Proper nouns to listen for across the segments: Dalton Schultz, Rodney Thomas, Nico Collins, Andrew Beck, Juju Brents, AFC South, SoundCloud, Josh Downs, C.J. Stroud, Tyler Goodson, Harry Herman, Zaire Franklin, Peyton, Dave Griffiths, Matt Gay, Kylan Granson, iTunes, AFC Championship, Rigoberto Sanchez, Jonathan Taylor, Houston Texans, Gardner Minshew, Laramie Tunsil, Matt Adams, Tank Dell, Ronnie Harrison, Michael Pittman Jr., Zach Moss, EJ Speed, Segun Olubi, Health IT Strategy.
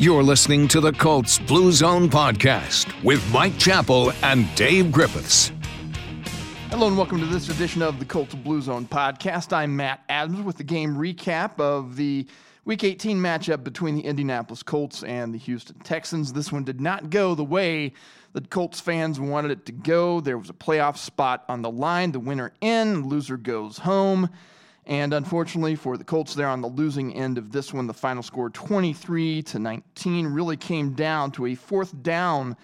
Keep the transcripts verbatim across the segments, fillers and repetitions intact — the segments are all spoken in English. You're listening to the Colts Blue Zone Podcast with Mike Chappell and Dave Griffiths. Hello and welcome to this edition of the Colts Blue Zone Podcast. I'm Matt Adams with the game recap of the Week eighteen matchup between the Indianapolis Colts and the Houston Texans. This one did not go the way the Colts fans wanted it to go. There was a playoff spot on the line. The winner in, loser goes home. And unfortunately for the Colts, they're on the losing end of this one. The final score, twenty-three to nineteen, really came down to a fourth down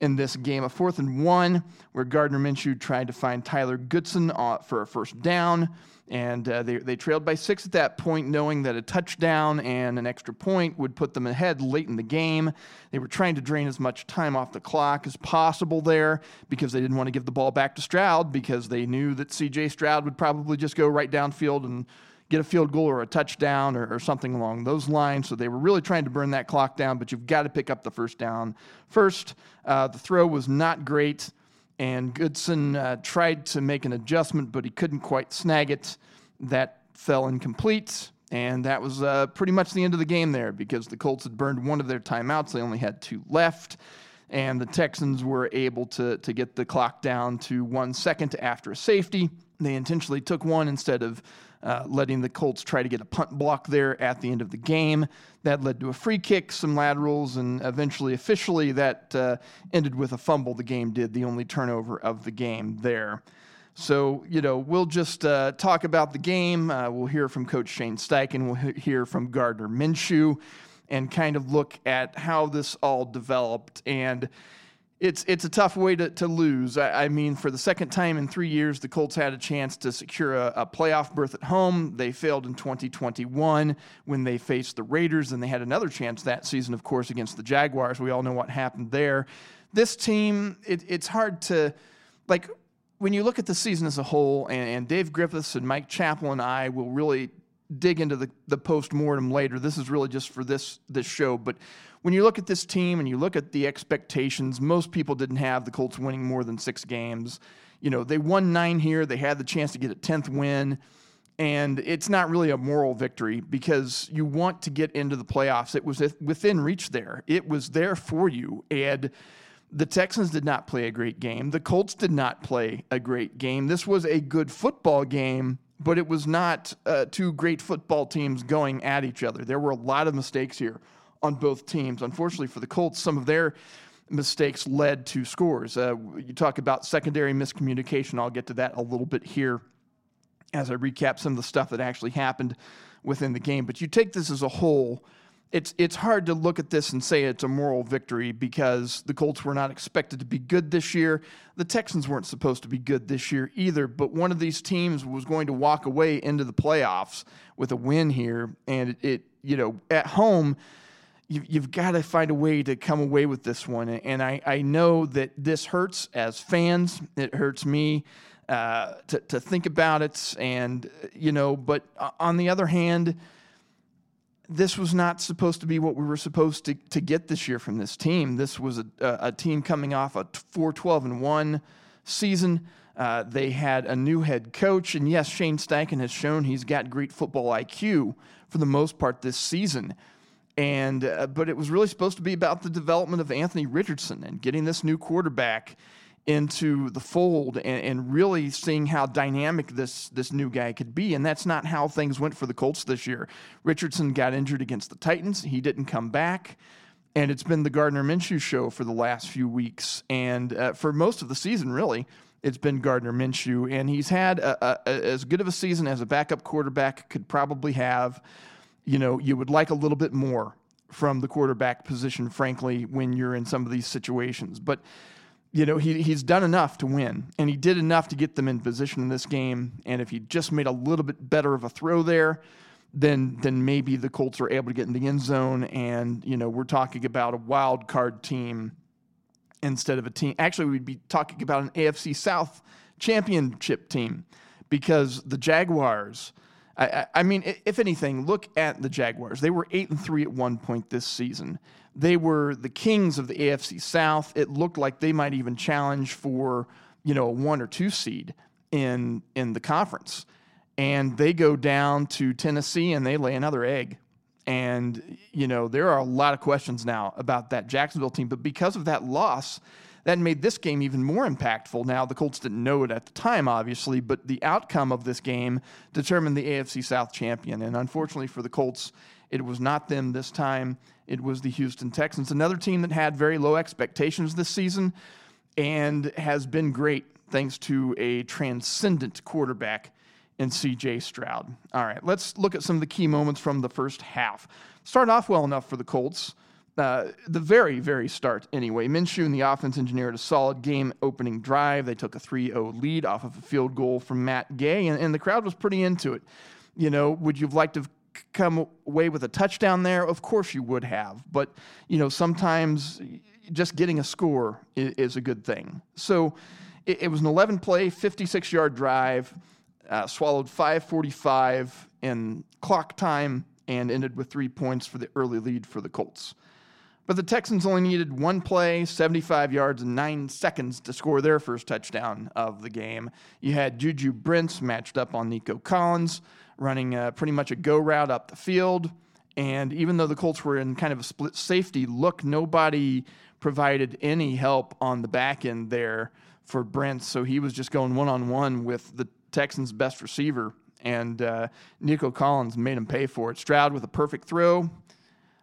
in this game, a fourth and one, where Gardner Minshew tried to find Tyler Goodson for a first down. And uh, they, they trailed by six at that point, knowing that a touchdown and an extra point would put them ahead late in the game. They were trying to drain as much time off the clock as possible there because they didn't want to give the ball back to Stroud because they knew that C J. Stroud would probably just go right downfield and get a field goal or a touchdown or, or something along those lines. So they were really trying to burn that clock down, but you've got to pick up the first down first. Uh, the throw was not great. And Goodson uh, tried to make an adjustment, but he couldn't quite snag it. That fell incomplete, and that was uh, pretty much the end of the game there because the Colts had burned one of their timeouts. They only had two left, and the Texans were able to, to get the clock down to one second after a safety. They intentionally took one instead of uh, letting the Colts try to get a punt block there at the end of the game. That led to a free kick, some laterals, and eventually, officially, that uh, ended with a fumble. The game did, the only turnover of the game there. So, you know, we'll just uh, talk about the game. Uh, we'll hear from Coach Shane Steichen. We'll hear from Gardner Minshew and kind of look at how this all developed. And It's it's a tough way to, to lose. I, I mean, for the second time in three years, the Colts had a chance to secure a, a playoff berth at home. They failed in twenty twenty-one when they faced the Raiders, and they had another chance that season, of course, against the Jaguars. We all know what happened there. This team, it, it's hard to, like, when you look at the season as a whole, and, and Dave Griffiths and Mike Chappell and I will really dig into the, the post-mortem later. This is really just for this this show. But when you look at this team and you look at the expectations, most people didn't have the Colts winning more than six games. You know, they won nine here. They had the chance to get a tenth win. And it's not really a moral victory because you want to get into the playoffs. It was within reach there. It was there for you. And the Texans did not play a great game. The Colts did not play a great game. This was a good football game, but it was not uh, two great football teams going at each other. There were a lot of mistakes here on both teams. Unfortunately for the Colts, some of their mistakes led to scores. Uh, you talk about secondary miscommunication. I'll get to that a little bit here as I recap some of the stuff that actually happened within the game. But you take this as a whole, it's it's hard to look at this and say it's a moral victory because the Colts were not expected to be good this year. The Texans weren't supposed to be good this year either, but one of these teams was going to walk away into the playoffs with a win here. And it, it you know, at home, you've, you've got to find a way to come away with this one. And I, I know that this hurts as fans. It hurts me uh, to, to think about it. And, you know, but on the other hand, this was not supposed to be what we were supposed to, to get this year from this team. This was a, a team coming off a four twelve and one season. Uh, they had a new head coach. And, yes, Shane Steichen has shown he's got great football I Q for the most part this season. And uh, but it was really supposed to be about the development of Anthony Richardson and getting this new quarterback into the fold and, and really seeing how dynamic this this new guy could be. And that's not how things went for the Colts this year. Richardson got injured against the Titans. He didn't come back. And it's been the Gardner Minshew show for the last few weeks. And uh, for most of the season, really, it's been Gardner Minshew. And he's had a, a, as good of a season as a backup quarterback could probably have. You know, you would like a little bit more from the quarterback position, frankly, when you're in some of these situations. But you know, he he's done enough to win, and he did enough to get them in position in this game. And if he just made a little bit better of a throw there, then then maybe the Colts are able to get in the end zone. And, you know, we're talking about a wild card team instead of a team. Actually, we'd be talking about an A F C South championship team because the Jaguars, I, I mean, if anything, look at the Jaguars. They were eight and three at one point this season. They were the kings of the A F C South. It looked like they might even challenge for, you know, a one or two seed in in the conference. And they go down to Tennessee and they lay another egg. And, you know, there are a lot of questions now about that Jacksonville team. But because of that loss, that made this game even more impactful. Now, the Colts didn't know it at the time, obviously, but the outcome of this game determined the A F C South champion. And unfortunately for the Colts, it was not them this time. It was the Houston Texans, another team that had very low expectations this season and has been great thanks to a transcendent quarterback and C J. Stroud. All right, let's look at some of the key moments from the first half. Started off well enough for the Colts. Uh, the very, very start anyway. Minshew and the offense engineered a solid game-opening drive. They took a three oh lead off of a field goal from Matt Gay, and, and the crowd was pretty into it. You know, would you have liked to have come away with a touchdown there? Of course you would have. But, you know, sometimes just getting a score is, is a good thing. So it, it was an eleven-play, fifty-six-yard drive. Uh, swallowed five forty-five in clock time and ended with three points for the early lead for the Colts. But the Texans only needed one play, seventy-five yards, and nine seconds to score their first touchdown of the game. You had Juju Brents matched up on Nico Collins, running uh, pretty much a go route up the field. And even though the Colts were in kind of a split safety look, nobody provided any help on the back end there for Brents. So he was just going one-on-one with the Texans' best receiver, and uh, Nico Collins made him pay for it. Stroud with a perfect throw,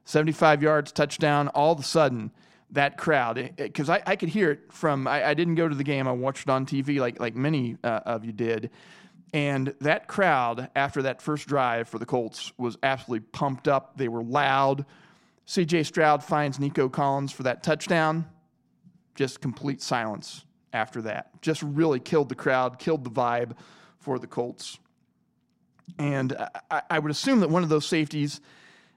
seventy-five yards, touchdown. All of a sudden, that crowd, because I, I could hear it from, I, I didn't go to the game, I watched it on T V like, like many uh, of you did, and that crowd after that first drive for the Colts was absolutely pumped up. They were loud. C J. Stroud finds Nico Collins for that touchdown. Just complete silence after that. Just really killed the crowd, killed the vibe for the Colts. And I, I would assume that one of those safeties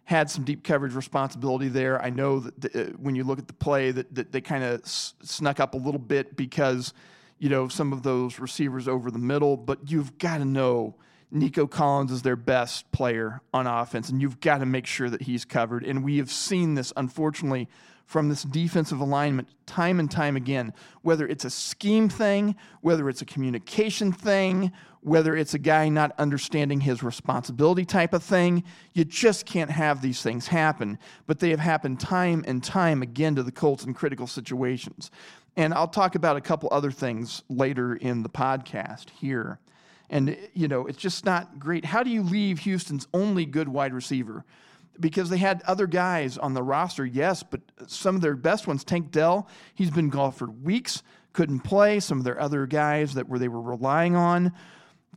had some deep coverage responsibility there. I know that the, when you look at the play that, that they kind of s- snuck up a little bit because, you know, some of those receivers over the middle, but you've got to know Nico Collins is their best player on offense, and you've got to make sure that he's covered. And we have seen this, unfortunately, from this defensive alignment time and time again, whether it's a scheme thing, whether it's a communication thing, whether it's a guy not understanding his responsibility type of thing, you just can't have these things happen. But they have happened time and time again to the Colts in critical situations. And I'll talk about a couple other things later in the podcast here. And, you know, it's just not great. How do you leave Houston's only good wide receiver? Because they had other guys on the roster, yes, but some of their best ones, Tank Dell, he's been gone for weeks, couldn't play. Some of their other guys that were they were relying on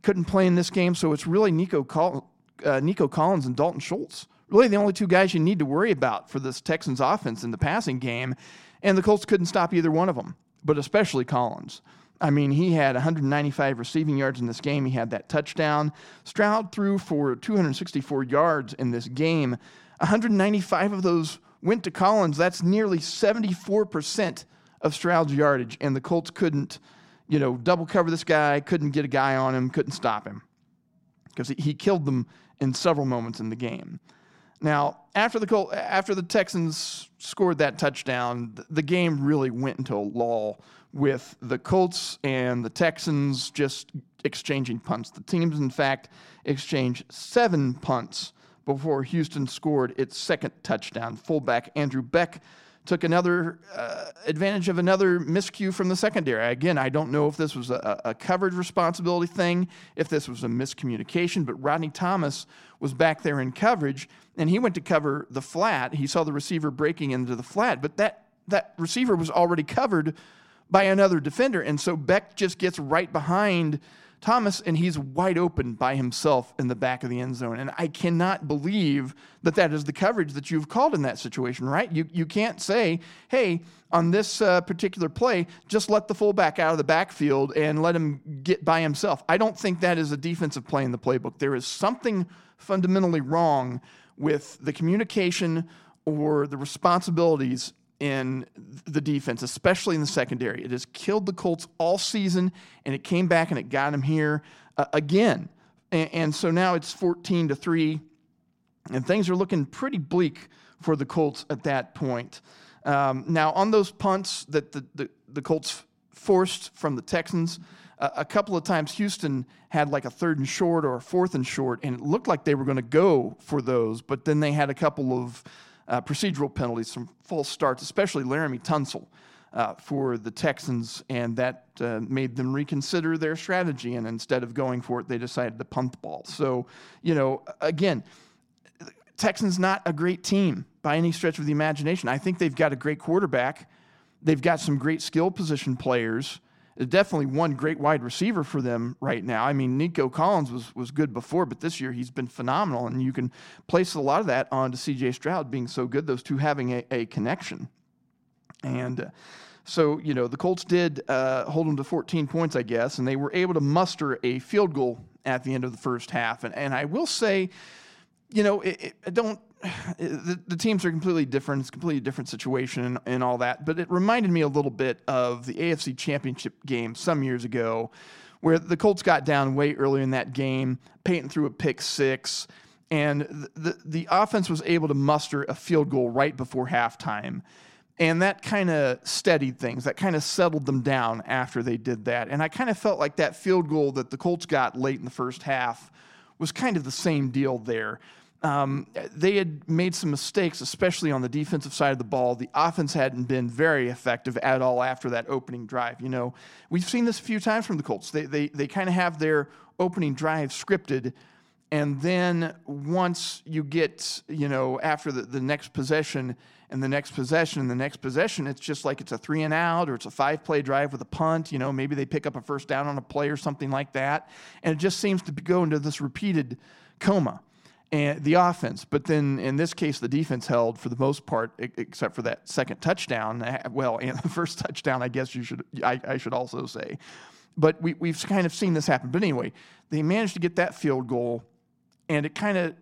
couldn't play in this game. So it's really Nico, Col- uh, Nico Collins and Dalton Schultz, really the only two guys you need to worry about for this Texans offense in the passing game. And the Colts couldn't stop either one of them, but especially Collins. I mean, he had one ninety-five receiving yards in this game. He had that touchdown. Stroud threw for two sixty-four yards in this game. one ninety-five of those went to Collins. That's nearly seventy-four percent of Stroud's yardage, and the Colts couldn't, you know, double cover this guy, couldn't get a guy on him, couldn't stop him because he killed them in several moments in the game. Now, after the Col- after the Texans scored that touchdown, the game really went into a lull with the Colts and the Texans just exchanging punts. The teams, in fact, exchanged seven punts before Houston scored its second touchdown. Fullback Andrew Beck took another uh, advantage of another miscue from the secondary. Again, I don't know if this was a, a coverage responsibility thing, if this was a miscommunication, but Rodney Thomas was back there in coverage, and he went to cover the flat. He saw the receiver breaking into the flat, but that, that receiver was already covered by another defender, and so Beck just gets right behind Thomas, and he's wide open by himself in the back of the end zone. And I cannot believe that that is the coverage that you've called in that situation, right? You you can't say, hey, on this uh, particular play, just let the fullback out of the backfield and let him get by himself. I don't think that is a defensive play in the playbook. There is something fundamentally wrong with the communication or the responsibilities in the defense, especially in the secondary. It has killed the Colts all season, and it came back and it got them here uh, again. And, and so now it's fourteen to three, and things are looking pretty bleak for the Colts at that point. Um, now, on those punts that the, the, the Colts forced from the Texans, a, a couple of times Houston had like a third and short or a fourth and short, and it looked like they were going to go for those, but then they had a couple of uh, procedural penalties, some false starts, especially Laramie Tunsil uh, for the Texans, and that uh, made them reconsider their strategy, and instead of going for it, they decided to punt the ball. So, you know, again, Texans not a great team by any stretch of the imagination. I think they've got a great quarterback. They've got some great skill position players. There's definitely one great wide receiver for them right now. I mean, Nico Collins was was good before, but this year he's been phenomenal, and you can place a lot of that onto C J. Stroud being so good, those two having a, a connection. And uh, so, you know, the Colts did uh, hold them to fourteen points, I guess, and they were able to muster a field goal at the end of the first half. And, and I will say, you know, it, it, I don't The, the teams are completely different. It's a completely different situation and, and all that. But it reminded me a little bit of the A F C Championship game some years ago where the Colts got down way early in that game. Peyton threw a pick six. And the, the, the offense was able to muster a field goal right before halftime. And that kind of steadied things. That kind of settled them down after they did that. And I kind of felt like that field goal that the Colts got late in the first half was kind of the same deal there. Um, they had made some mistakes, especially on the defensive side of the ball. The offense hadn't been very effective at all after that opening drive. You know, we've seen this a few times from the Colts. They they they kind of have their opening drive scripted, and then once you get, you know, after the, the next possession and the next possession and the next possession, it's just like it's a three and out or it's a five-play drive with a punt. You know, maybe they pick up a first down on a play or something like that, and it just seems to go into this repeated coma. And the offense, but then in this case, the defense held for the most part, except for that second touchdown. Well, and the first touchdown, I guess you should, I, I should also say. But we, we've kind of seen this happen. But anyway, they managed to get that field goal, and it kind of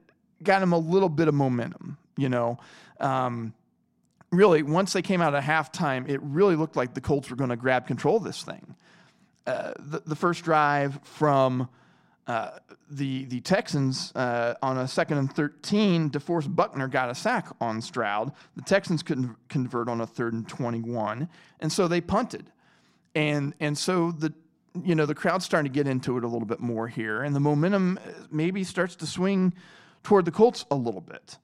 got them a little bit of momentum, you know. Um, really, once they came out at halftime, it really looked like the Colts were going to grab control of this thing. Uh, the, the first drive from... Uh, the the Texans, uh, on a second and thirteen, DeForest Buckner got a sack on Stroud. The Texans couldn't convert on a third and twenty-one, and so they punted. And and so the you know the crowd's starting to get into it a little bit more here, and the momentum maybe starts to swing toward the Colts a little bit.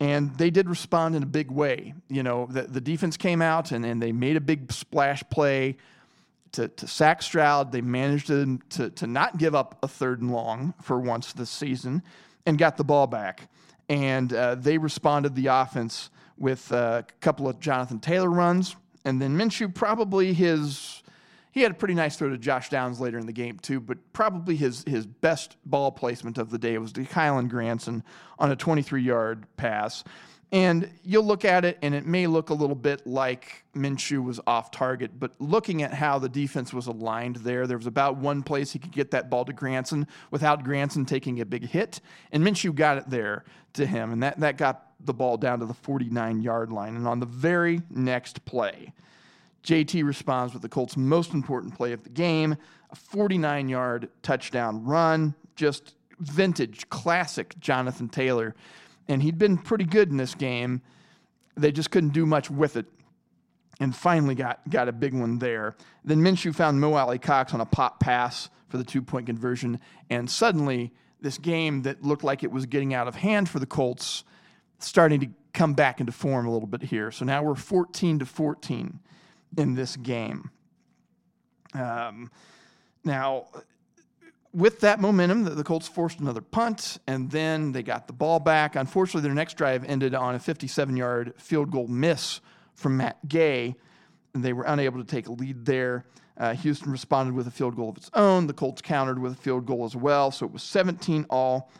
And they did respond in a big way. You know, the, the defense came out, and, and they made a big splash play To, to sack Stroud. They managed to, to to not give up a third and long for once this season and got the ball back. And uh, they responded the offense with uh, a couple of Jonathan Taylor runs. And then Minshew, probably his, he had a pretty nice throw to Josh Downs later in the game too, but probably his, his best ball placement of the day was to Kylan Granson on a twenty-three-yard pass. And you'll look at it, and it may look a little bit like Minshew was off target, but looking at how the defense was aligned there, there was about one place he could get that ball to Granson without Granson taking a big hit, and Minshew got it there to him, and that, that got the ball down to the forty-nine-yard line. And on the very next play, J T responds with the Colts' most important play of the game, a forty-nine-yard touchdown run, just vintage, classic Jonathan Taylor. And he'd been pretty good in this game. They just couldn't do much with it. And finally got, got a big one there. Then Minshew found Mo Alie-Cox on a pop pass for the two-point conversion. And suddenly, this game that looked like it was getting out of hand for the Colts starting to come back into form a little bit here. So now we're fourteen to fourteen in this game. Um, now... With that momentum, the Colts forced another punt, and then they got the ball back. Unfortunately, their next drive ended on a fifty-seven-yard field goal miss from Matt Gay, and they were unable to take a lead there. Uh, Houston responded with a field goal of its own. The Colts countered with a field goal as well, so it was seventeen all.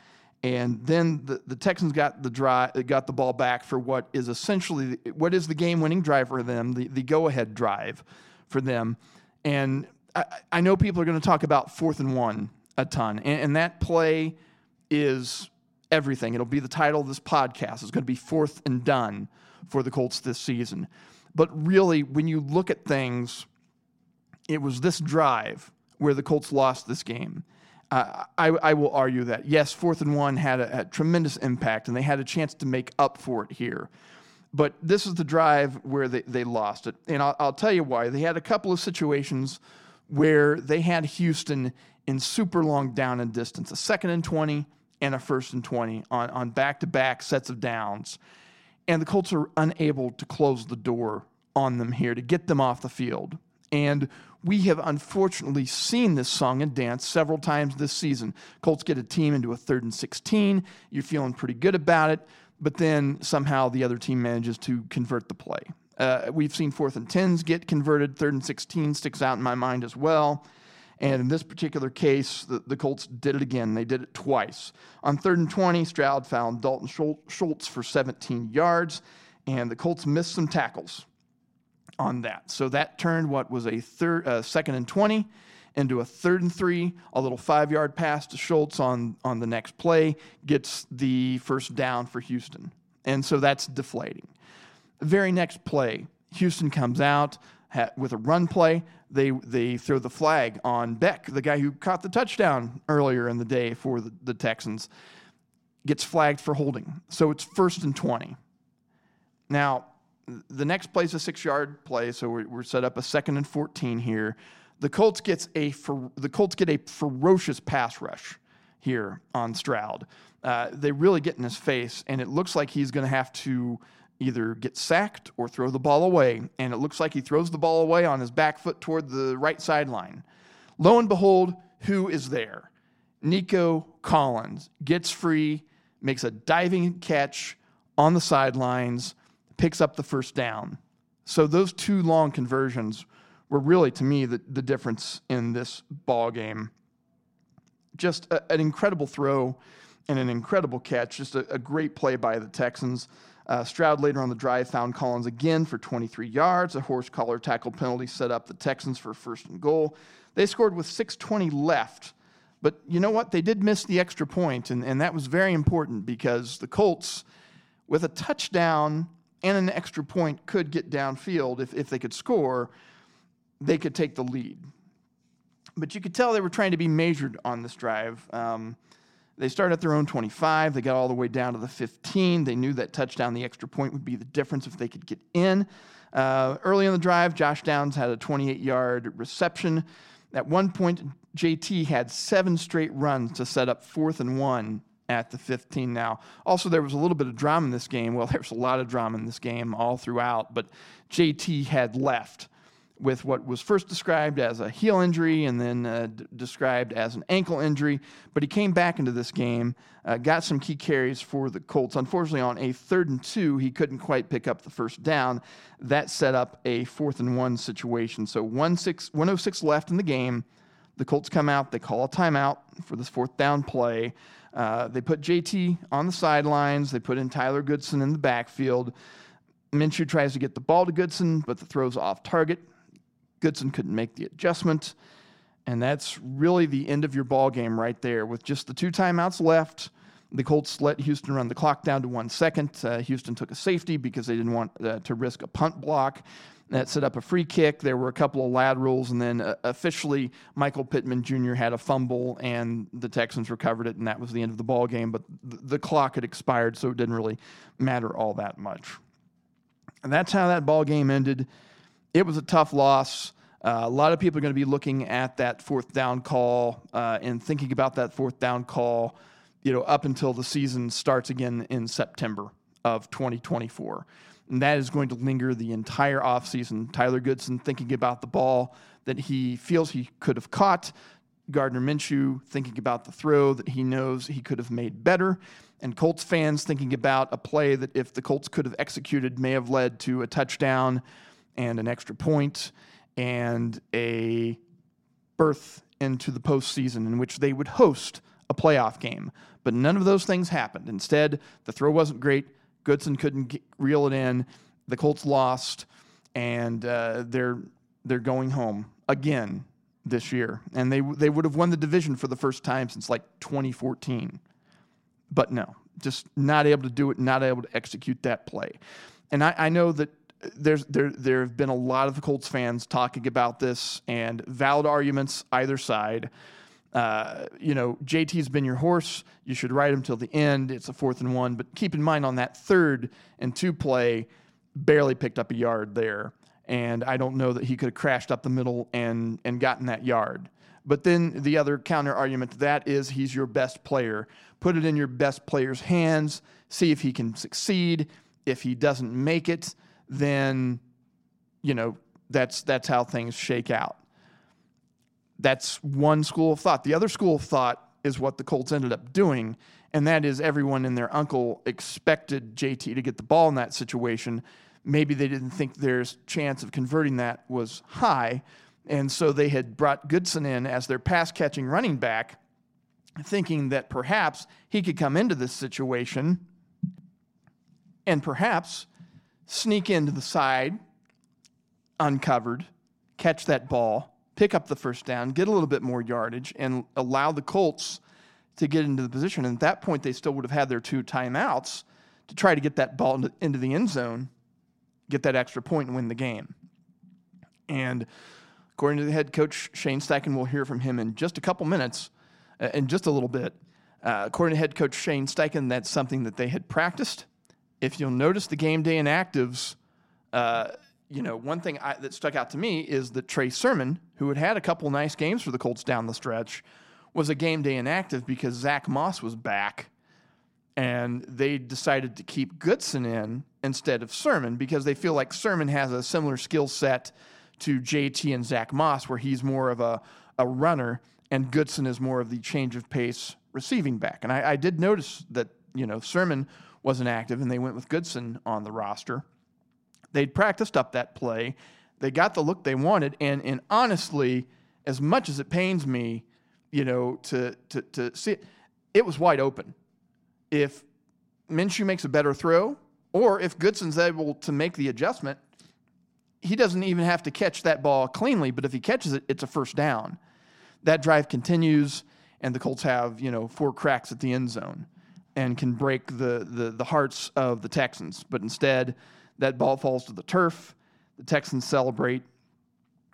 And then the, the Texans got the drive, got the ball back for what is essentially what is the game-winning drive for them, the, the go-ahead drive for them. And I, I know people are going to talk about fourth and one a ton. And, and that play is everything. It'll be the title of this podcast. It's going to be fourth and done for the Colts this season. But really, when you look at things, it was this drive where the Colts lost this game. Uh, I, I will argue that, yes, fourth and one had a, a tremendous impact, and they had a chance to make up for it here. But this is the drive where they, they lost it. And I'll, I'll tell you why. They had a couple of situations where they had Houston in super long down and distance, a second and twenty and a first and twenty on, on back-to-back sets of downs. And the Colts are unable to close the door on them here to get them off the field. And we have unfortunately seen this song and dance several times this season. Colts get a team into a third and sixteen. You're feeling pretty good about it, but then somehow the other team manages to convert the play. Uh, we've seen fourth and tens get converted. Third and sixteen sticks out in my mind as well. And in this particular case, the, the Colts did it again. They did it twice. On third and twenty, Stroud found Dalton Schultz for seventeen yards, and the Colts missed some tackles on that. So that turned what was a third, uh, second and twenty into a third and three. A little five-yard pass to Schultz on, on the next play gets the first down for Houston. And so that's deflating. The very next play, Houston comes out ha- with a run play. They they throw the flag on Beck, the guy who caught the touchdown earlier in the day for the, the Texans, gets flagged for holding. So it's first and twenty. Now, the next play is a six-yard play, so we're, we're set up a second and fourteen here. The Colts gets a fer- the Colts get a ferocious pass rush here on Stroud. Uh, they really get in his face, and it looks like he's going to have to either get sacked or throw the ball away, and it looks like he throws the ball away on his back foot toward the right sideline. Lo and behold, who is there? Nico Collins gets free, makes a diving catch on the sidelines, picks up the first down. So those two long conversions were really, to me, the, the difference in this ball game. Just a, an incredible throw and an incredible catch, just a, a great play by the Texans. Uh, Stroud later on the drive found Collins again for twenty-three yards. A horse collar tackle penalty set up the Texans for first and goal. They scored with six twenty left, but you know what? They did miss the extra point, and, and that was very important because the Colts, with a touchdown and an extra point, could get downfield. If, if they could score, they could take the lead. But you could tell they were trying to be measured on this drive. Um, They started at their own twenty-five. They got all the way down to the fifteen. They knew that touchdown, the extra point, would be the difference if they could get in. Uh, early in the drive, Josh Downs had a twenty-eight-yard reception. At one point, J T had seven straight runs to set up fourth and one at the fifteen now. Also, there was a little bit of drama in this game. Well, there was a lot of drama in this game all throughout, but J T had left with what was first described as a heel injury and then uh, d- described as an ankle injury. But he came back into this game, uh, got some key carries for the Colts. Unfortunately, on a third and two, he couldn't quite pick up the first down. That set up a fourth and one situation. So one oh six left in the game. The Colts come out. They call a timeout for this fourth down play. Uh, they put J T on the sidelines. They put in Tyler Goodson in the backfield. Minshew tries to get the ball to Goodson, but the throw's off target. Goodson couldn't make the adjustment, and that's really the end of your ball game right there. With just the two timeouts left, the Colts let Houston run the clock down to one second. Uh, Houston took a safety because they didn't want uh, to risk a punt block. That set up a free kick. There were a couple of laterals, and then uh, officially Michael Pittman Junior had a fumble, and the Texans recovered it, and that was the end of the ball game. But th- the clock had expired, so it didn't really matter all that much. And that's how that ball game ended. It was a tough loss. Uh, a lot of people are going to be looking at that fourth down call uh, and thinking about that fourth down call, you know, up until the season starts again in September of twenty twenty-four. And that is going to linger the entire offseason. Tyler Goodson thinking about the ball that he feels he could have caught. Gardner Minshew thinking about the throw that he knows he could have made better. And Colts fans thinking about a play that if the Colts could have executed may have led to a touchdown and an extra point, and a berth into the postseason in which they would host a playoff game. But none of those things happened. Instead, the throw wasn't great. Goodson couldn't get, reel it in. The Colts lost, and uh, they're they're going home again this year. And they they would have won the division for the first time since like twenty fourteen. But no, just not able to do it, not able to execute that play. And I, I know that There's there there have been a lot of Colts fans talking about this and valid arguments either side. Uh, you know, J T's been your horse. You should ride him till the end. It's a fourth and one. But keep in mind on that third and two play, barely picked up a yard there. And I don't know that he could have crashed up the middle and and gotten that yard. But then the other counter argument to that is he's your best player. Put it in your best player's hands. See if he can succeed. If he doesn't make it, then, you know, that's that's how things shake out. That's one school of thought. The other school of thought is what the Colts ended up doing, and that is everyone and their uncle expected J T to get the ball in that situation. Maybe they didn't think their chance of converting that was high, and so they had brought Goodson in as their pass-catching running back, thinking that perhaps he could come into this situation and perhaps sneak into the side, uncovered, catch that ball, pick up the first down, get a little bit more yardage, and allow the Colts to get into the position. And at that point, they still would have had their two timeouts to try to get that ball into, into the end zone, get that extra point, and win the game. And according to the head coach, Shane Steichen, we'll hear from him in just a couple minutes, uh, in just a little bit. Uh, according to head coach Shane Steichen, that's something that they had practiced. If you'll notice the game day inactives, uh, you know, one thing I, that stuck out to me is that Trey Sermon, who had had a couple nice games for the Colts down the stretch, was a game day inactive because Zach Moss was back, and they decided to keep Goodson in instead of Sermon because they feel like Sermon has a similar skill set to J T and Zach Moss, where he's more of a, a runner and Goodson is more of the change of pace receiving back. And I, I did notice that, you know, Sermon wasn't active, and they went with Goodson on the roster. They'd practiced up that play. They got the look they wanted, and and honestly, as much as it pains me, you know, to to to see it, it was wide open. If Minshew makes a better throw, or if Goodson's able to make the adjustment, he doesn't even have to catch that ball cleanly, but if he catches it, it's a first down. That drive continues, and the Colts have, you know, four cracks at the end zone and can break the, the, the hearts of the Texans. But instead, that ball falls to the turf. The Texans celebrate.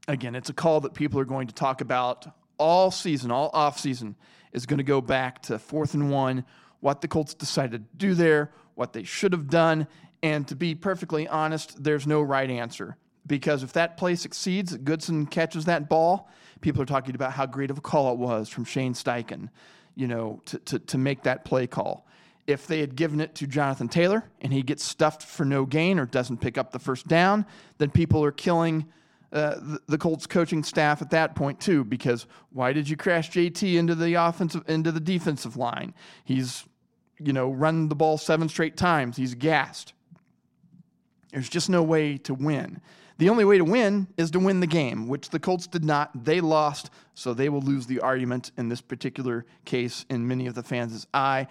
Again, it's a call that people are going to talk about all season, all offseason, is going to go back to fourth and one, what the Colts decided to do there, what they should have done, and to be perfectly honest, there's no right answer. Because if that play succeeds, Goodson catches that ball, people are talking about how great of a call it was from Shane Steichen, you know, to, to, to make that play call. If they had given it to Jonathan Taylor and he gets stuffed for no gain or doesn't pick up the first down, then people are killing uh, the, the Colts coaching staff at that point too, because why did you crash J T into the offensive, into the defensive line? He's, you know, run the ball seven straight times. He's gassed. There's just no way to win. The only way to win is to win the game, which the Colts did not. They lost, so they will lose the argument in this particular case in many of the fans' eye.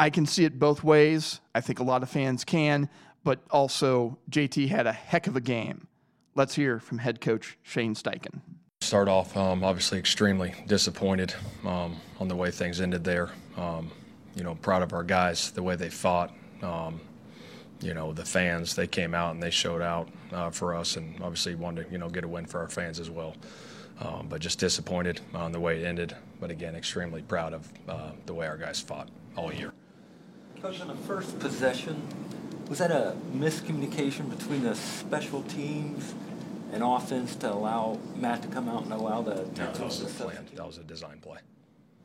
I can see it both ways. I think a lot of fans can, but also J T had a heck of a game. Let's hear from head coach Shane Steichen. Start off, um, obviously extremely disappointed um, on the way things ended there. Um, you know, proud of our guys, the way they fought. Um, You know, the fans, they came out and they showed out uh, for us, and obviously wanted to, you know, get a win for our fans as well. Um, but just disappointed on the way it ended. But again, extremely proud of uh, the way our guys fought all year. Coach, on the first possession, was that a miscommunication between the special teams and offense to allow Matt to come out and allow the Texans? No, that was a plan. That was a design play.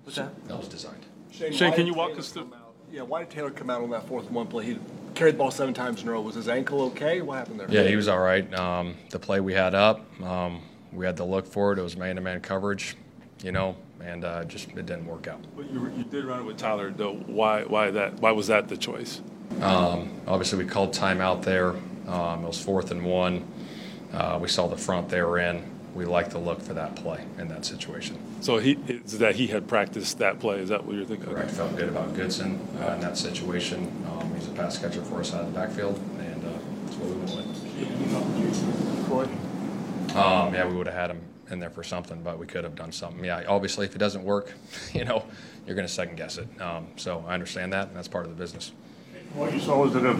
What's that? That was designed. Shane, Shane can you walk us through? Yeah, why did Taylor come out on that fourth and one play? He carried the ball seven times in a row. Was his ankle okay? What happened there? Yeah, he was all right. Um, the play we had up, um, we had to look for it. It was man-to-man coverage, you know, and uh, just it didn't work out. But you, you did run it with Tyler, though. Why? Why that? Why was that the choice? Um, obviously, we called timeout there. Um, it was fourth and one. Uh, we saw the front they were in. We liked the look for that play in that situation. So he is that he had practiced that play. Is that what you're thinking? Correct. Okay. Felt good about Goodson uh, in that situation. Um, he's a pass catcher for us out of the backfield, and uh, that's what we went with. Um, yeah, we would have had him in there for something, but we could have done something. Yeah, obviously, if it doesn't work, you know, you're going to second guess it. Um, so I understand that, and that's part of the business. What you saw, was it a,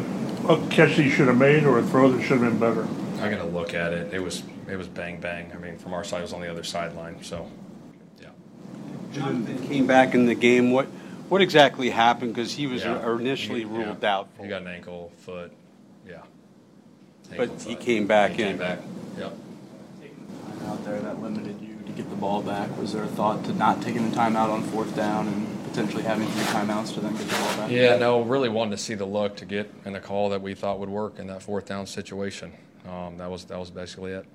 a catch that you should have made or a throw that should have been better? I got to look at it. It was it was bang, bang. I mean, from our side, it was on the other sideline, so, yeah. Jonathan came back in the game. What what exactly happened? Because he was yeah. initially ruled yeah. out. He got an ankle, foot, yeah. But he came back in. Back. Yep. Taking the time out there, that limited you to get the ball back. Was there a thought to not taking the timeout on fourth down and potentially having three timeouts to then get the ball back? Yeah, no, really wanted to see the look to get in a call that we thought would work in that fourth down situation. Um, that was that was basically it.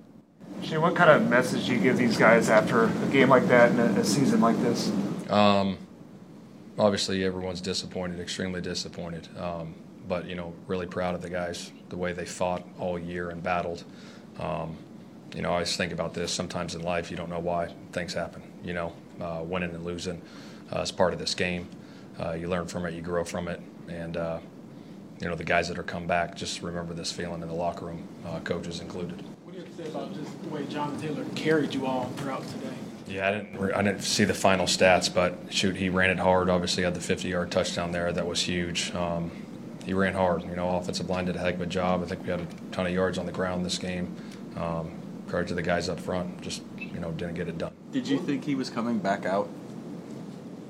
Shane, what kind of message do you give these guys after a game like that and a, a season like this? Um, obviously, everyone's disappointed, extremely disappointed. Um, but, you know, really proud of the guys, the way they fought all year and battled. Um, you know, I always think about this. Sometimes in life, you don't know why things happen. You know, uh, winning and losing uh, is part of this game. Uh, you learn from it, you grow from it. And, uh, you know, the guys that are come back, just remember this feeling in the locker room, uh, coaches included. Say about just the way Jonathan Taylor carried you all throughout today. Yeah, I didn't I didn't see the final stats, but shoot, he ran it hard. Obviously, had the fifty-yard touchdown there. That was huge. Um, he ran hard. You know, offensive line did a heck of a job. I think we had a ton of yards on the ground this game. Um, credit to the guys up front. Just, you know, didn't get it done. Did you think he was coming back out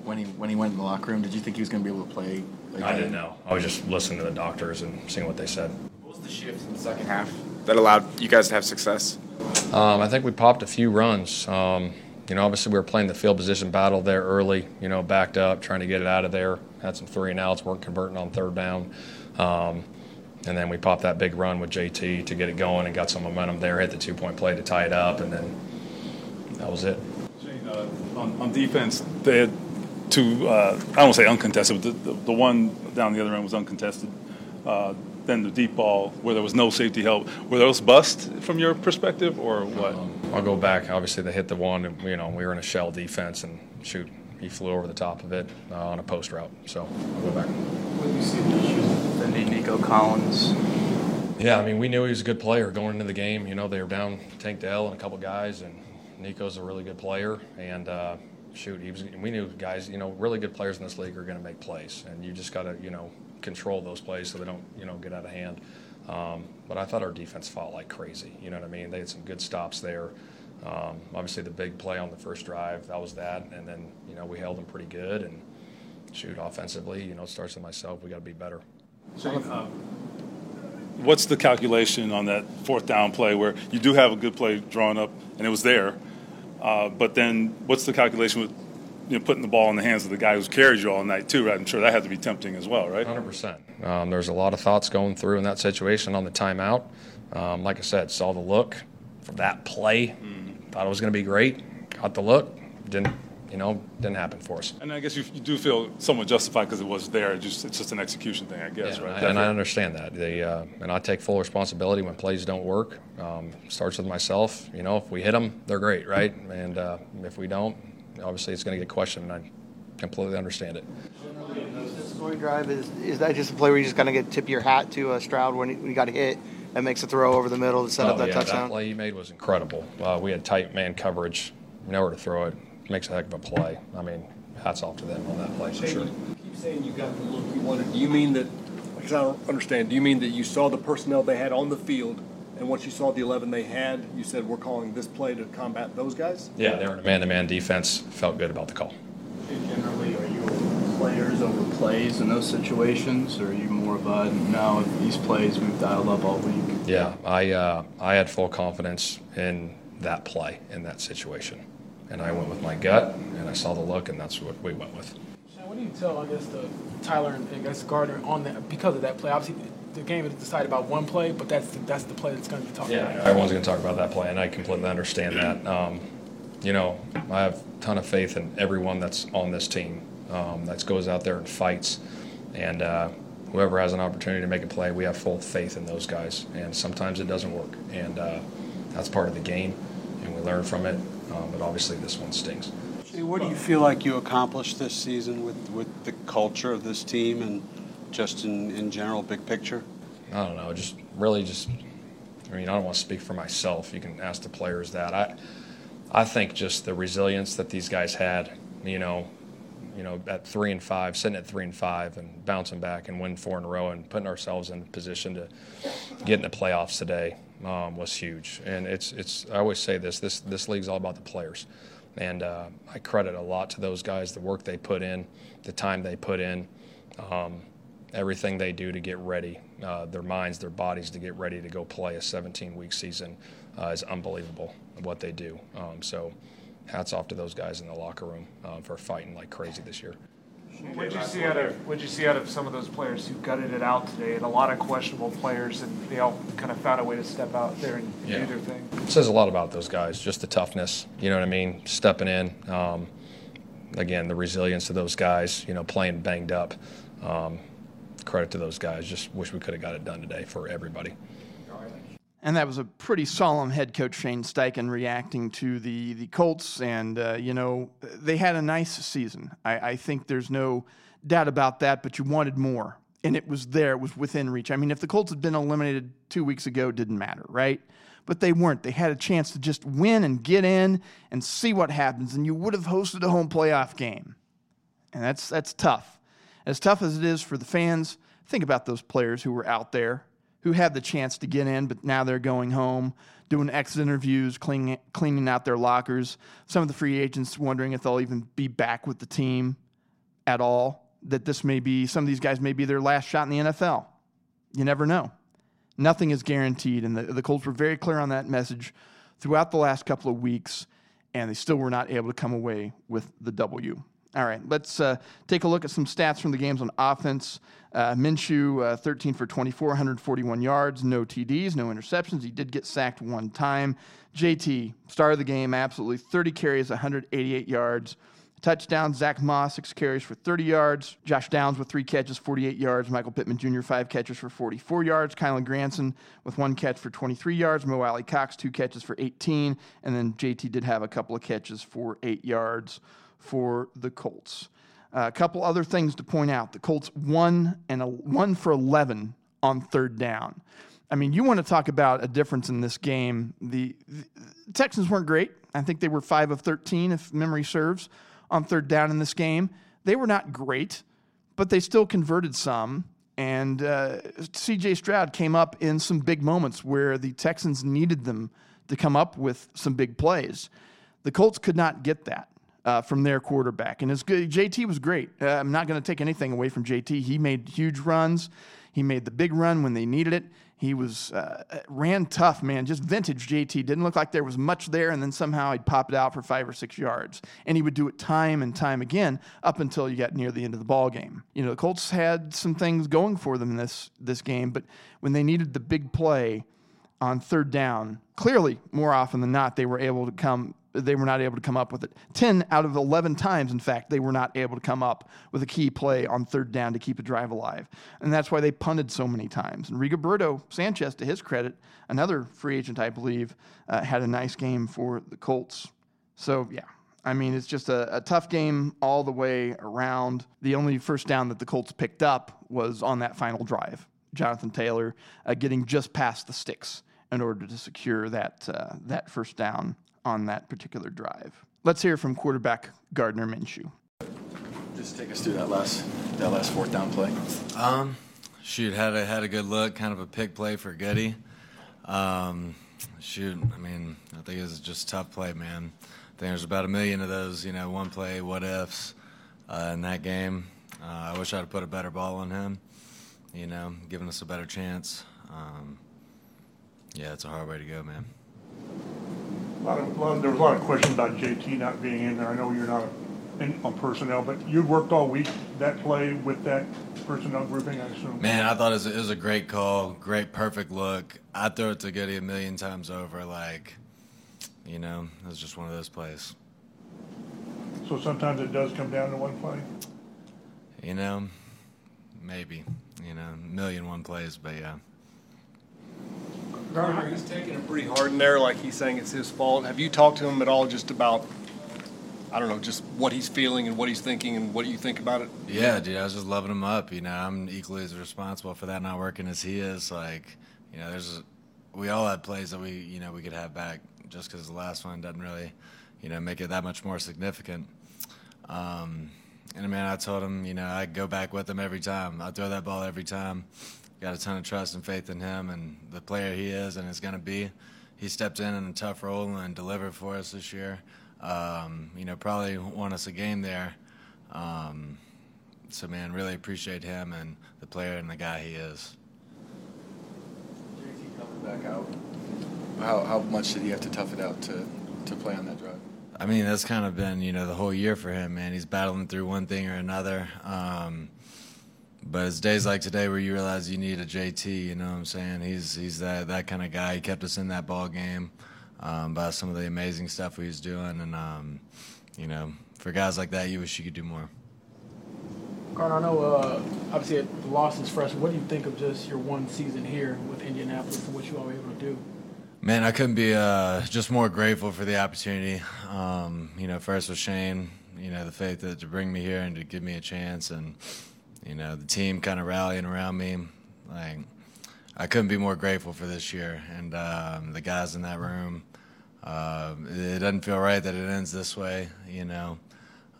when he when he went in the locker room? Did you think he was going to be able to play? Like I didn't know. I was just listening to the doctors and seeing what they said. What was the shift in the second half that allowed you guys to have success? Um, I think we popped a few runs. Um, you know, obviously we were playing the field position battle there early, you know, backed up, trying to get it out of there. Had some three and outs, weren't converting on third down. Um, and then we popped that big run with J T to get it going and got some momentum there, hit the two-point play to tie it up, and then that was it. Shane, uh, on, on defense, they had two, uh, I don't say uncontested, but the, the, the one down the other end was uncontested. Uh, Then the deep ball where there was no safety help. Were those busts from your perspective or what? Um, I'll go back. Obviously, they hit the one, and, you know, we were in a shell defense, and shoot, he flew over the top of it uh, on a post route. So I'll go back. What do you see the issues with defending Nico Collins? Yeah, I mean, we knew he was a good player going into the game. You know, they were down Tank Dell and a couple guys, and Nico's a really good player. And uh, shoot, he was. We knew guys, you know, really good players in this league are going to make plays, and you just got to, you know, control those plays so they don't, you know, get out of hand. Um, but I thought our defense fought like crazy. You know what I mean? They had some good stops there. Um, obviously, the big play on the first drive, that was that. And then, you know, we held them pretty good. And shoot, offensively, you know, it starts with myself. We got to be better. Shane, uh, what's the calculation on that fourth down play where you do have a good play drawn up and it was there? Uh, but then what's the calculation with, you know, putting the ball in the hands of the guy who's carried you all night too, right? I'm sure that had to be tempting as well, right? one hundred percent. Um, there's a lot of thoughts going through in that situation on the timeout. Um, like I said, saw the look for that play. Mm. Thought it was going to be great. Got the look. Didn't, you know, didn't happen for us. And I guess you, you do feel somewhat justified because it was there. It just, it's just an execution thing, I guess, yeah, right? And, and I understand that. The, uh, and I take full responsibility when plays don't work. Um, starts with myself. You know, if we hit them, they're great, right? And uh, if we don't, obviously, it's going to get questioned, and I completely understand it. This scoring drive, is is that just a play where you just kind of get tip your hat to uh, Stroud when he, when he got hit and makes a throw over the middle to set oh, up that yeah, touchdown? That play he made was incredible. Uh, we had tight man coverage, nowhere to throw it. Makes a heck of a play. I mean, hats off to them on that play for Shane, sure. You keep saying you got the look you wanted. Do you mean that, because I don't understand, do you mean that you saw the personnel they had on the field, and once you saw the eleven they had, you said we're calling this play to combat those guys? Yeah, they were in a man-to-man defense. Felt good about the call. Generally, are you players over plays in those situations, or are you more of a, no, these plays we've dialed up all week? Yeah, I uh, I had full confidence in that play, in that situation. And I went with my gut, and I saw the look, and that's what we went with. Shane, what do you tell, I guess, the Tyler and I guess Gardner on that, because of that play? Obviously, the game is decided about one play, but that's the, that's the play that's going to be talked yeah, about. Yeah, everyone's going to talk about that play, and I completely understand that. Um, you know, I have a ton of faith in everyone that's on this team um, that goes out there and fights. And uh, whoever has an opportunity to make a play, we have full faith in those guys. And sometimes it doesn't work, and uh, that's part of the game, and we learn from it. Um, but obviously this one stings. What do you feel like you accomplished this season with, with the culture of this team and just in, in general, big picture? I don't know, just really just, I mean, I don't want to speak for myself. You can ask the players that. I I think just the resilience that these guys had, you know, you know, at three and five, sitting at three and five and bouncing back and winning four in a row and putting ourselves in a position to get in the playoffs today um, was huge. And it's, it's, I always say this, this, this league's all about the players. And uh, I credit a lot to those guys, the work they put in, the time they put in. Um, everything they do to get ready, uh, their minds, their bodies, to get ready to go play a seventeen-week season uh, is unbelievable what they do. Um, so hats off to those guys in the locker room uh, for fighting like crazy this year. What did you see out of what did you see out of some of those players who gutted it out today, and a lot of questionable players, and they all kind of found a way to step out there and yeah. do their thing? It says a lot about those guys, just the toughness, you know what I mean, stepping in. Um, again, the resilience of those guys, you know, playing banged up. Um, credit to those guys. Just wish we could have got it done today for everybody. And that was a pretty solemn head coach Shane Steichen reacting to the the Colts. And, uh, you know, they had a nice season. I, I think there's no doubt about that, but you wanted more. And it was there. It was within reach. I mean, if the Colts had been eliminated two weeks ago, it didn't matter, right? But they weren't. They had a chance to just win and get in and see what happens. And you would have hosted a home playoff game. And that's that's tough. As tough as it is for the fans, think about those players who were out there, who had the chance to get in, but now they're going home, doing exit interviews, cleaning, cleaning out their lockers. Some of the free agents wondering if they'll even be back with the team at all, that this may be, some of these guys may be their last shot in the N F L. You never know. Nothing is guaranteed, and the, the Colts were very clear on that message throughout the last couple of weeks, and they still were not able to come away with the W. All right, let's uh, take a look at some stats from the games on offense. Uh, Minshew, uh, thirteen for twenty-four, one hundred forty-one yards, no T Ds, no interceptions. He did get sacked one time. J T, star of the game, absolutely. thirty carries, one hundred eighty-eight yards. Touchdown, Zach Moss, six carries for thirty yards. Josh Downs with three catches, forty-eight yards. Michael Pittman Junior, five catches for forty-four yards. Kylan Granson with one catch for twenty-three yards. Mo Alie-Cox, two catches for eighteen. And then J T did have a couple of catches for eight yards for the Colts. Uh, a couple other things to point out. The Colts won and a, one for eleven on third down. I mean, you want to talk about a difference in this game. The, the Texans weren't great. I think they were five of thirteen, if memory serves, on third down in this game. They were not great, but they still converted some. And uh, C J. Stroud came up in some big moments where the Texans needed them to come up with some big plays. The Colts could not get that. Uh, from their quarterback. And it's good. J T was great. Uh, I'm not going to take anything away from J T. He made huge runs. He made the big run when they needed it. He was uh, ran tough, man. Just vintage J T. Didn't look like there was much there, and then somehow he'd pop it out for five or six yards. And he would do it time and time again up until you got near the end of the ball game. You know, the Colts had some things going for them in this this game, but when they needed the big play on third down, clearly more often than not, they were able to come They were not able to come up with it. ten out of eleven times, in fact, they were not able to come up with a key play on third down to keep a drive alive. And that's why they punted so many times. And Rigoberto Sanchez, to his credit, another free agent, I believe, uh, had a nice game for the Colts. So, yeah, I mean, it's just a, a tough game all the way around. The only first down that the Colts picked up was on that final drive. Jonathan Taylor uh, getting just past the sticks in order to secure that uh, that first down on that particular drive. Let's hear from quarterback Gardner Minshew. Just take us through that last that last fourth down play. Um, shoot, had a had a good look, kind of a pick play for Goody. Um, shoot, I mean, I think it was just a tough play, man. I think there's about a million of those, you know, one play what ifs uh, in that game. Uh, I wish I'd have put a better ball on him, you know, giving us a better chance. Um, yeah, it's a hard way to go, man. A lot of, a lot of, there was a lot of questions about J T not being in there. I know you're not in, on personnel, but you worked all week that play with that personnel grouping, I assume. Man, I thought it was, it was a great call, great, perfect look. I throw it to Goody a million times over. Like, you know, it was just one of those plays. So sometimes it does come down to one play? You know, maybe. You know, a million one plays, but yeah. Gardner, he's taking it pretty hard in there, like he's saying it's his fault. Have you talked to him at all just about, I don't know, just what he's feeling and what he's thinking and what you think about it? Yeah, dude, I was just loving him up. You know, I'm equally as responsible for that not working as he is. Like, you know, there's we all had plays that we, you know, we could have back just because the last one doesn't really, you know, make it that much more significant. Um, and, man, I told him, you know, I go back with him every time. I throw that ball every time. Got a ton of trust and faith in him and the player he is and is going to be. He stepped in in a tough role and delivered for us this year. Um, you know, probably won us a game there. Um, So, man, really appreciate him and the player and the guy he is. J T coming back out, how how much did he have to tough it out to, to play on that drive? I mean, that's kind of been, you know, the whole year for him, man. He's battling through one thing or another. Um, but it's days like today where you realize you need a J T, you know what I'm saying? He's he's that, that kind of guy. He kept us in that ball game um, by some of the amazing stuff he was doing. And, um, you know, for guys like that, you wish you could do more. Gardner, I know, uh, obviously, the loss is fresh. What do you think of just your one season here with Indianapolis and what you all were able to do? Man, I couldn't be uh, just more grateful for the opportunity. Um, you know, first with Shane, you know, the faith that to bring me here and to give me a chance, and, you know, the team kind of rallying around me. Like, I couldn't be more grateful for this year and um, the guys in that room. Uh, it doesn't feel right that it ends this way, you know.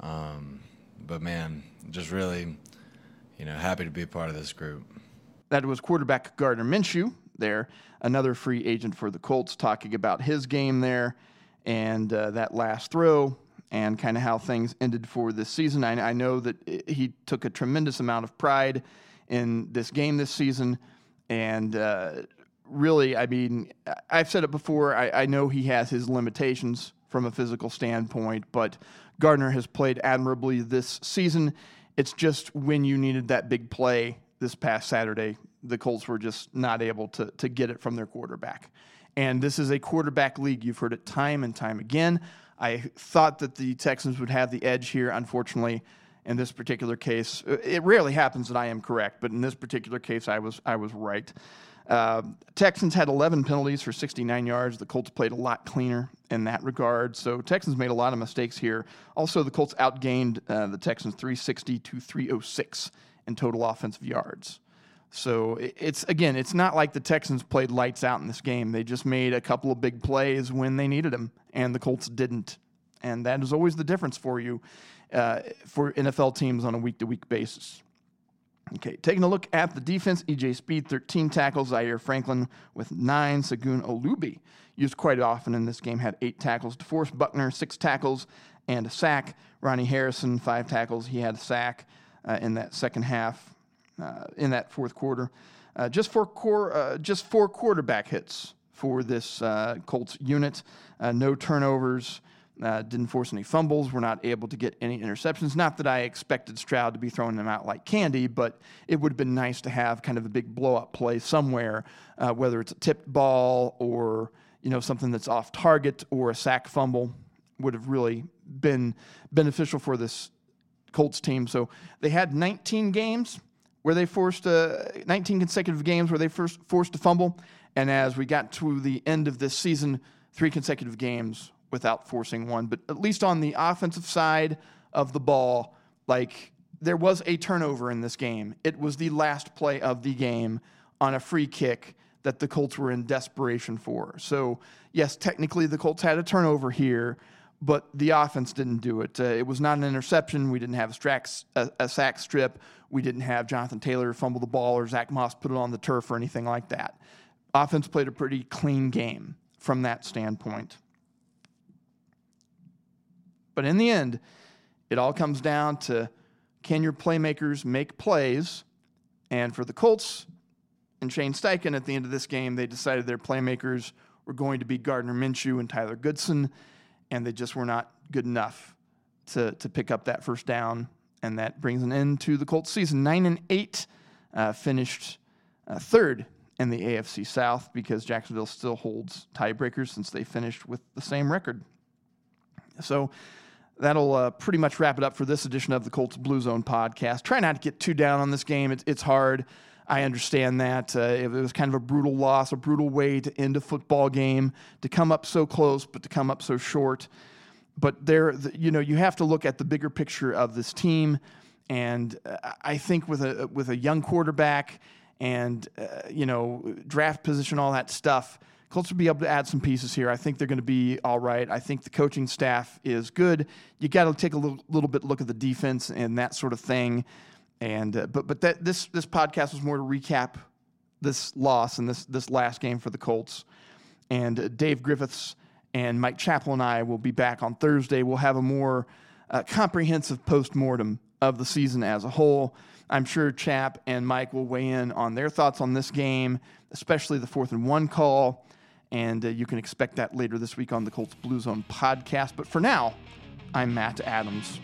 Um, but, man, just really, you know, happy to be a part of this group. That was quarterback Gardner Minshew there, another free agent for the Colts, talking about his game there and uh, that last throw and kind of how things ended for this season. I, I know that it, he took a tremendous amount of pride in this game this season. And uh, really, I mean, I've said it before. I, I know he has his limitations from a physical standpoint, but Gardner has played admirably this season. It's just when you needed that big play this past Saturday, the Colts were just not able to to get it from their quarterback. And this is a quarterback league. You've heard it time and time again. I thought that the Texans would have the edge here. Unfortunately, in this particular case, it rarely happens that I am correct, but in this particular case, I was I was right. Uh, Texans had eleven penalties for sixty-nine yards. The Colts played a lot cleaner in that regard. So Texans made a lot of mistakes here. Also, the Colts outgained uh, the Texans three sixty to three oh six in total offensive yards. So it's, again, it's not like the Texans played lights out in this game. They just made a couple of big plays when they needed them, and the Colts didn't. And that is always the difference for you, uh, for N F L teams on a week-to-week basis. Okay, taking a look at the defense, E J Speed, thirteen tackles, Zaire Franklin with nine, Segun Olubi, used quite often in this game, had eight tackles, DeForest Buckner, six tackles and a sack, Ronnie Harrison, five tackles, he had a sack uh, in that second half. Uh, in that fourth quarter, uh, just four core, uh, just four quarterback hits for this uh, Colts unit. Uh, no turnovers, uh, didn't force any fumbles. We're not able to get any interceptions. Not that I expected Stroud to be throwing them out like candy, but it would have been nice to have kind of a big blow-up play somewhere, uh, whether it's a tipped ball or, you know, something that's off target or a sack fumble would have really been beneficial for this Colts team. So they had nineteen games. Where they forced uh, nineteen consecutive games where they first forced a fumble, and as we got to the end of this season, three consecutive games without forcing one. But at least on the offensive side of the ball, like, there was a turnover in this game. It was the last play of the game on a free kick that the Colts were in desperation for. So yes, technically the Colts had a turnover here, but the offense didn't do it. Uh, it was not an interception. We didn't have a, strax, a, a sack strip. We didn't have Jonathan Taylor fumble the ball or Zach Moss put it on the turf or anything like that. Offense played a pretty clean game from that standpoint. But in the end, it all comes down to, can your playmakers make plays? And for the Colts and Shane Steichen at the end of this game, they decided their playmakers were going to be Gardner Minshew and Tyler Goodson, and they just were not good enough to to pick up that first down. And that brings an end to the Colts season. Nine and eight, uh, finished uh, third in the A F C South because Jacksonville still holds tiebreakers since they finished with the same record. So that'll uh, pretty much wrap it up for this edition of the Colts Blue Zone podcast. Try not to get too down on this game. It's, it's hard. I understand that. Uh, it was kind of a brutal loss, a brutal way to end a football game, to come up so close, but to come up so short. But there, you know, you have to look at the bigger picture of this team. And I think with a with a young quarterback and, uh, you know, draft position, all that stuff, Colts will be able to add some pieces here. I think they're going to be all right. I think the coaching staff is good. You got to take a little, little bit look at the defense and that sort of thing. And uh, but but that this this podcast was more to recap this loss and this this last game for the Colts. And uh, Dave Griffiths and Mike Chappell and I will be back on Thursday. We'll have a more uh, comprehensive postmortem of the season as a whole. I'm sure Chap and Mike will weigh in on their thoughts on this game, especially the fourth and one call, and uh, you can expect that later this week on the Colts Blue Zone podcast. But for now, I'm Matt Adams.